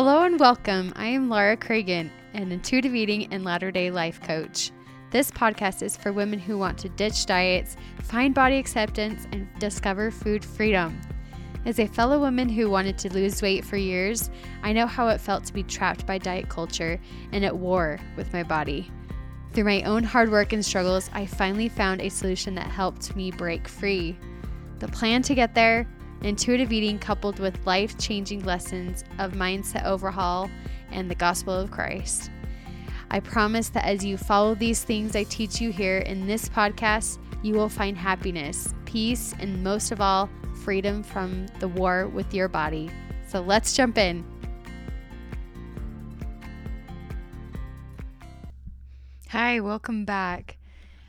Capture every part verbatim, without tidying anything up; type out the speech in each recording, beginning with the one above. Hello and welcome. I am Laura Cragun, an intuitive eating and latter-day life coach. This podcast is for women who want to ditch diets, find body acceptance, and discover food freedom. As a fellow woman who wanted to lose weight for years, I know how it felt to be trapped by diet culture and at war with my body. Through my own hard work and struggles, I finally found a solution that helped me break free. The plan to get there: intuitive eating coupled with life-changing lessons of mindset overhaul and the gospel of Christ. I promise that as you follow these things I teach you here in this podcast, you will find happiness, peace, and most of all, freedom from the war with your body. So let's jump in. Hi, welcome back.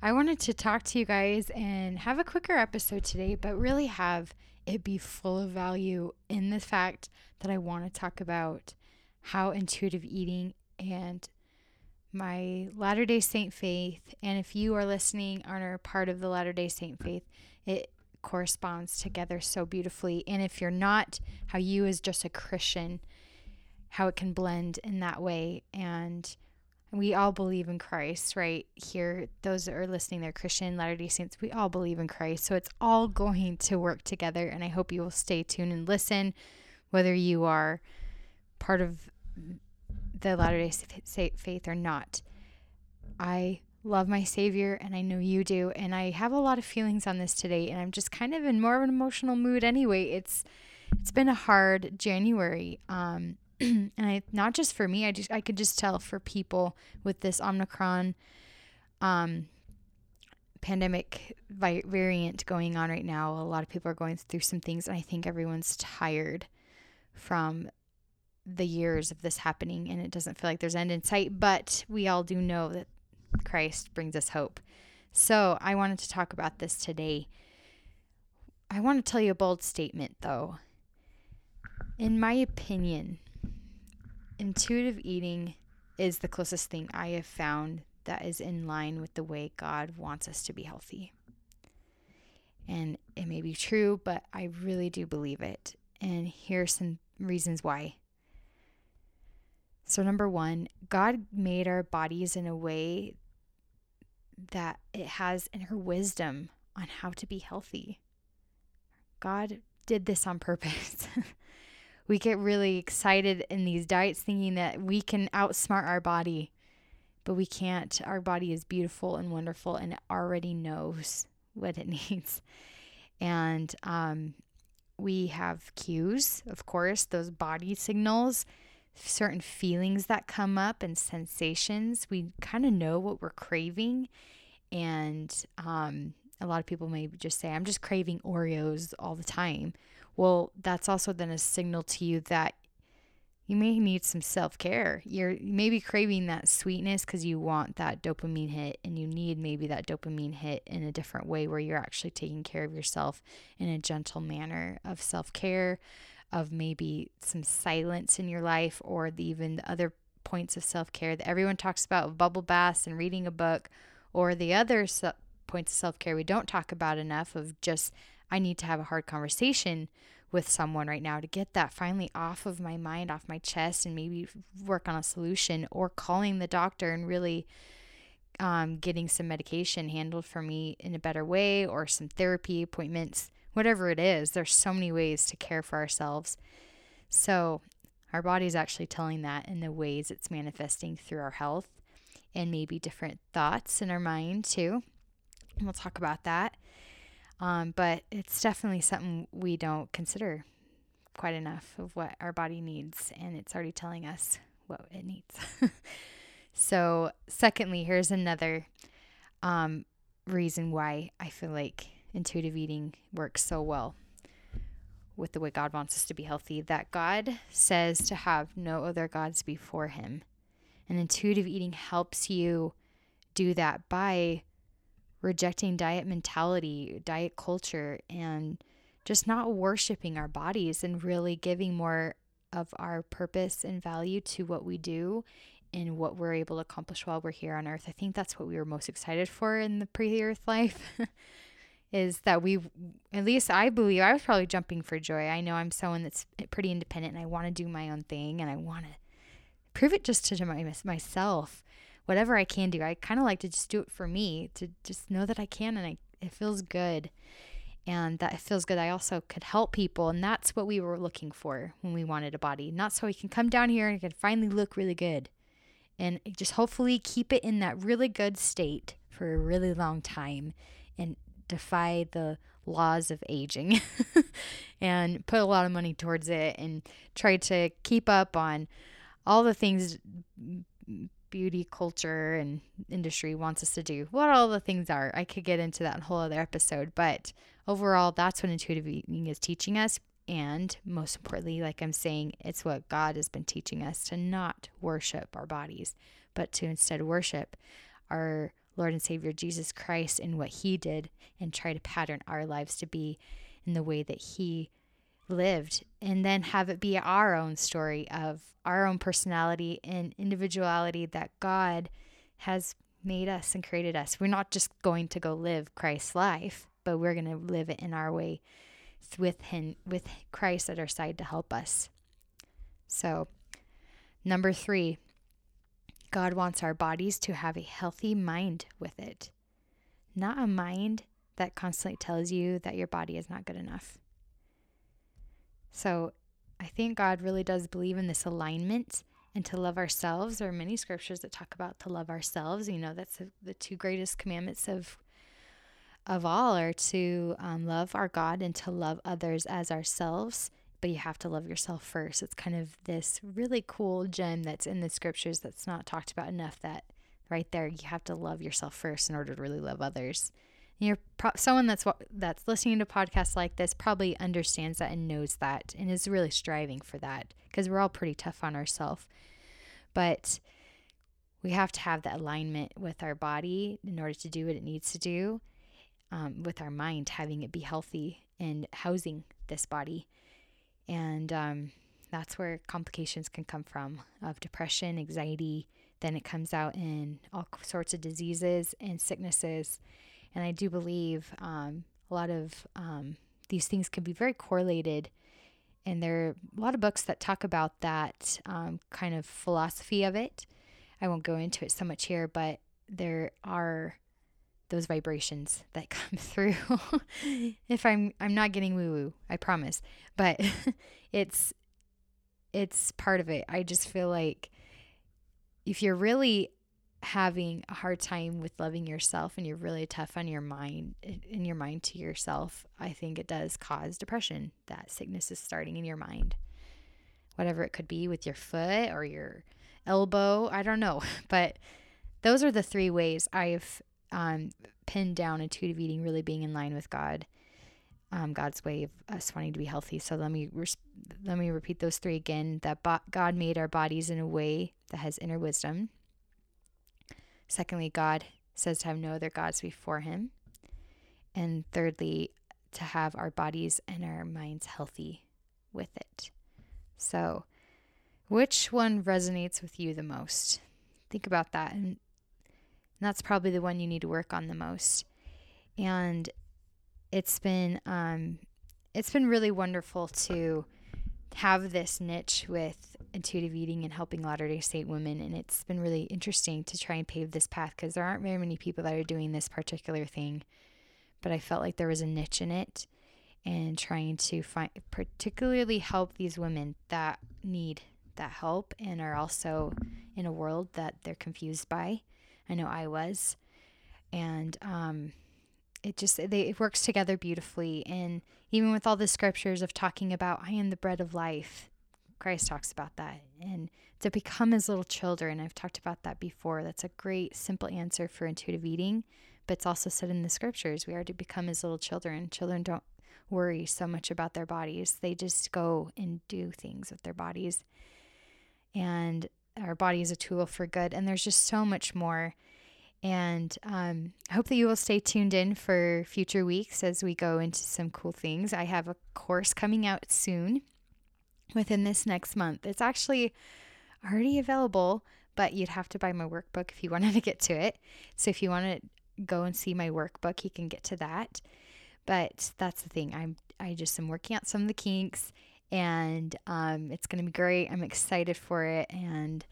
I wanted to talk to you guys and have a quicker episode today, but really have it be full of value in the fact that I want to talk about how intuitive eating and my Latter-day Saint faith, and if you are listening and are part of the Latter-day Saint faith, it corresponds together so beautifully. And if you're not, how you as just a Christian, how it can blend in that way. And we all believe in Christ, right? Here, those that are listening, they're Christian, Latter-day Saints, we all believe in Christ. So it's all going to work together, and I hope you will stay tuned and listen, whether you are part of the Latter-day Saint faith or not. I love my Savior, and I know you do, and I have a lot of feelings on this today, and I'm just kind of in more of an emotional mood anyway. It's it's been a hard January, um, and I, not just for me, I just I could just tell for people with this Omicron um, pandemic vi- variant going on right now. A lot of people are going through some things, and I think everyone's tired from the years of this happening, and it doesn't feel like there's an end in sight, but we all do know that Christ brings us hope. So I wanted to talk about this today. I want to tell you a bold statement, though. In my opinion, intuitive eating is the closest thing I have found that is in line with the way God wants us to be healthy. And it may be true, but I really do believe it. And here are some reasons why. So number one, God made our bodies in a way that it has inner wisdom on how to be healthy. God did this on purpose. We get really excited in these diets thinking that we can outsmart our body, but we can't. Our body is beautiful and wonderful, and it already knows what it needs. And um, we have cues, of course, those body signals, certain feelings that come up and sensations. We kind of know what we're craving. And um, a lot of people may just say, I'm just craving Oreos all the time. Well, that's also then a signal to you that you may need some self-care. You're maybe craving that sweetness because you want that dopamine hit, and you need maybe that dopamine hit in a different way where you're actually taking care of yourself in a gentle manner of self-care, of maybe some silence in your life, or the, even the other points of self-care that everyone talks about, bubble baths and reading a book, or the other su- points of self-care we don't talk about enough of just, I need to have a hard conversation with someone right now to get that finally off of my mind, off my chest, and maybe work on a solution, or calling the doctor and really um, getting some medication handled for me in a better way, or some therapy appointments, whatever it is. There's so many ways to care for ourselves. So our body is actually telling that in the ways it's manifesting through our health, and maybe different thoughts in our mind too. And we'll talk about that. Um, but it's definitely something we don't consider quite enough of what our body needs, and it's already telling us what it needs. So secondly, here's another um, reason why I feel like intuitive eating works so well with the way God wants us to be healthy, that God says to have no other gods before him. And intuitive eating helps you do that by rejecting diet mentality, diet culture, and just not worshiping our bodies, and really giving more of our purpose and value to what we do and what we're able to accomplish while we're here on earth. I think that's what we were most excited for in the pre-earth life is that we, at least I believe, I was probably jumping for joy. I know I'm someone that's pretty independent and I want to do my own thing and I want to prove it just to my, myself, whatever I can do. I kind of like to just do it for me, to just know that I can and I, it feels good. And that it feels good. I also could help people. And that's what we were looking for when we wanted a body. Not so we can come down here and can finally look really good. And just hopefully keep it in that really good state for a really long time and defy the laws of aging and put a lot of money towards it and try to keep up on all the things beauty culture and industry wants us to do, what all the things are. I could get into that in a whole other episode, but overall, that's what intuitive eating is teaching us. And most importantly, like I'm saying, it's what God has been teaching us, to not worship our bodies, but to instead worship our Lord and Savior Jesus Christ and what he did, and try to pattern our lives to be in the way that he lived, and then have it be our own story of our own personality and individuality that God has made us and created us. We're not just going to go live Christ's life, but we're going to live it in our way with him, with Christ at our side to help us. So, number three, God wants our bodies to have a healthy mind with it. Not a mind that constantly tells you that your body is not good enough. So I think God really does believe in this alignment and to love ourselves. There are many scriptures that talk about to love ourselves. You know, that's the two greatest commandments of of all are to um, love our God and to love others as ourselves. But you have to love yourself first. It's kind of this really cool gem that's in the scriptures that's not talked about enough, that right there, you have to love yourself first in order to really love others. You're pro- someone that's that's listening to podcasts like this probably understands that and knows that and is really striving for that, because we're all pretty tough on ourselves. But we have to have that alignment with our body in order to do what it needs to do, um, with our mind, having it be healthy and housing this body. And um, that's where complications can come from, of depression, anxiety. Then it comes out in all sorts of diseases and sicknesses. And I do believe um, a lot of um, these things can be very correlated. And there are a lot of books that talk about that um, kind of philosophy of it. I won't go into it so much here, but there are those vibrations that come through. If I'm, I'm not getting woo-woo, I promise. But it's, it's part of it. I just feel like if you're really having a hard time with loving yourself and you're really tough on your mind, in your mind to yourself, I think it does cause depression. That sickness is starting in your mind, whatever it could be, with your foot or your elbow, I don't know. But those are the three ways I've um, pinned down intuitive eating really being in line with God, um, God's way of us wanting to be healthy. So let me res- let me repeat those three again. That bo- God made our bodies in a way that has inner wisdom. Secondly, God says to have no other gods before him. And thirdly, to have our bodies and our minds healthy with it. So, which one resonates with you the most? Think about that. And that's probably the one you need to work on the most. And it's been, um, it's been really wonderful to have this niche with intuitive eating and helping Latter-day Saint women, and it's been really interesting to try and pave this path, because there aren't very many people that are doing this particular thing, but I felt like there was a niche in it, and trying to find, particularly help these women that need that help and are also in a world that they're confused by. I know I was. And um It just, they, it works together beautifully. And even with all the scriptures of talking about, I am the bread of life, Christ talks about that. And to become his little children, I've talked about that before. That's a great, simple answer for intuitive eating. But it's also said in the scriptures, we are to become his little children. Children don't worry so much about their bodies. They just go and do things with their bodies. And our body is a tool for good. And there's just so much more. And um, I hope that you will stay tuned in for future weeks as we go into some cool things. I have a course coming out soon within this next month. It's actually already available, but you'd have to buy my workbook if you wanted to get to it. So if you want to go and see my workbook, you can get to that. But that's the thing. I'm I just am working out some of the kinks, and um, it's going to be great. I'm excited for it, and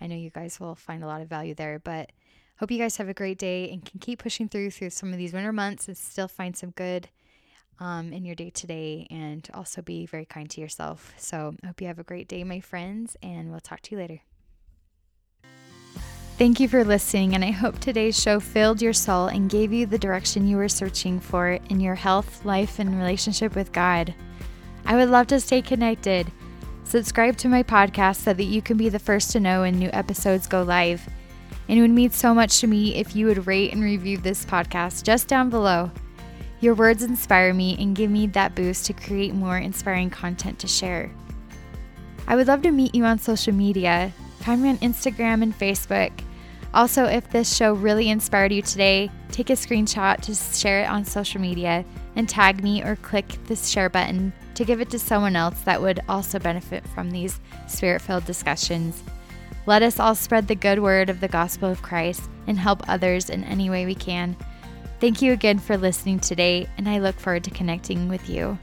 I know you guys will find a lot of value there. But hope you guys have a great day and can keep pushing through through some of these winter months and still find some good um, in your day today, and also be very kind to yourself. So I hope you have a great day, my friends, and we'll talk to you later. Thank you for listening, and I hope today's show filled your soul and gave you the direction you were searching for in your health, life, and relationship with God. I would love to stay connected. Subscribe to my podcast so that you can be the first to know when new episodes go live. And it would mean so much to me if you would rate and review this podcast just down below. Your words inspire me and give me that boost to create more inspiring content to share. I would love to meet you on social media. Find me on Instagram and Facebook. Also, if this show really inspired you today, take a screenshot to share it on social media and tag me, or click the share button to give it to someone else that would also benefit from these spirit-filled discussions. Let us all spread the good word of the gospel of Christ and help others in any way we can. Thank you again for listening today, and I look forward to connecting with you.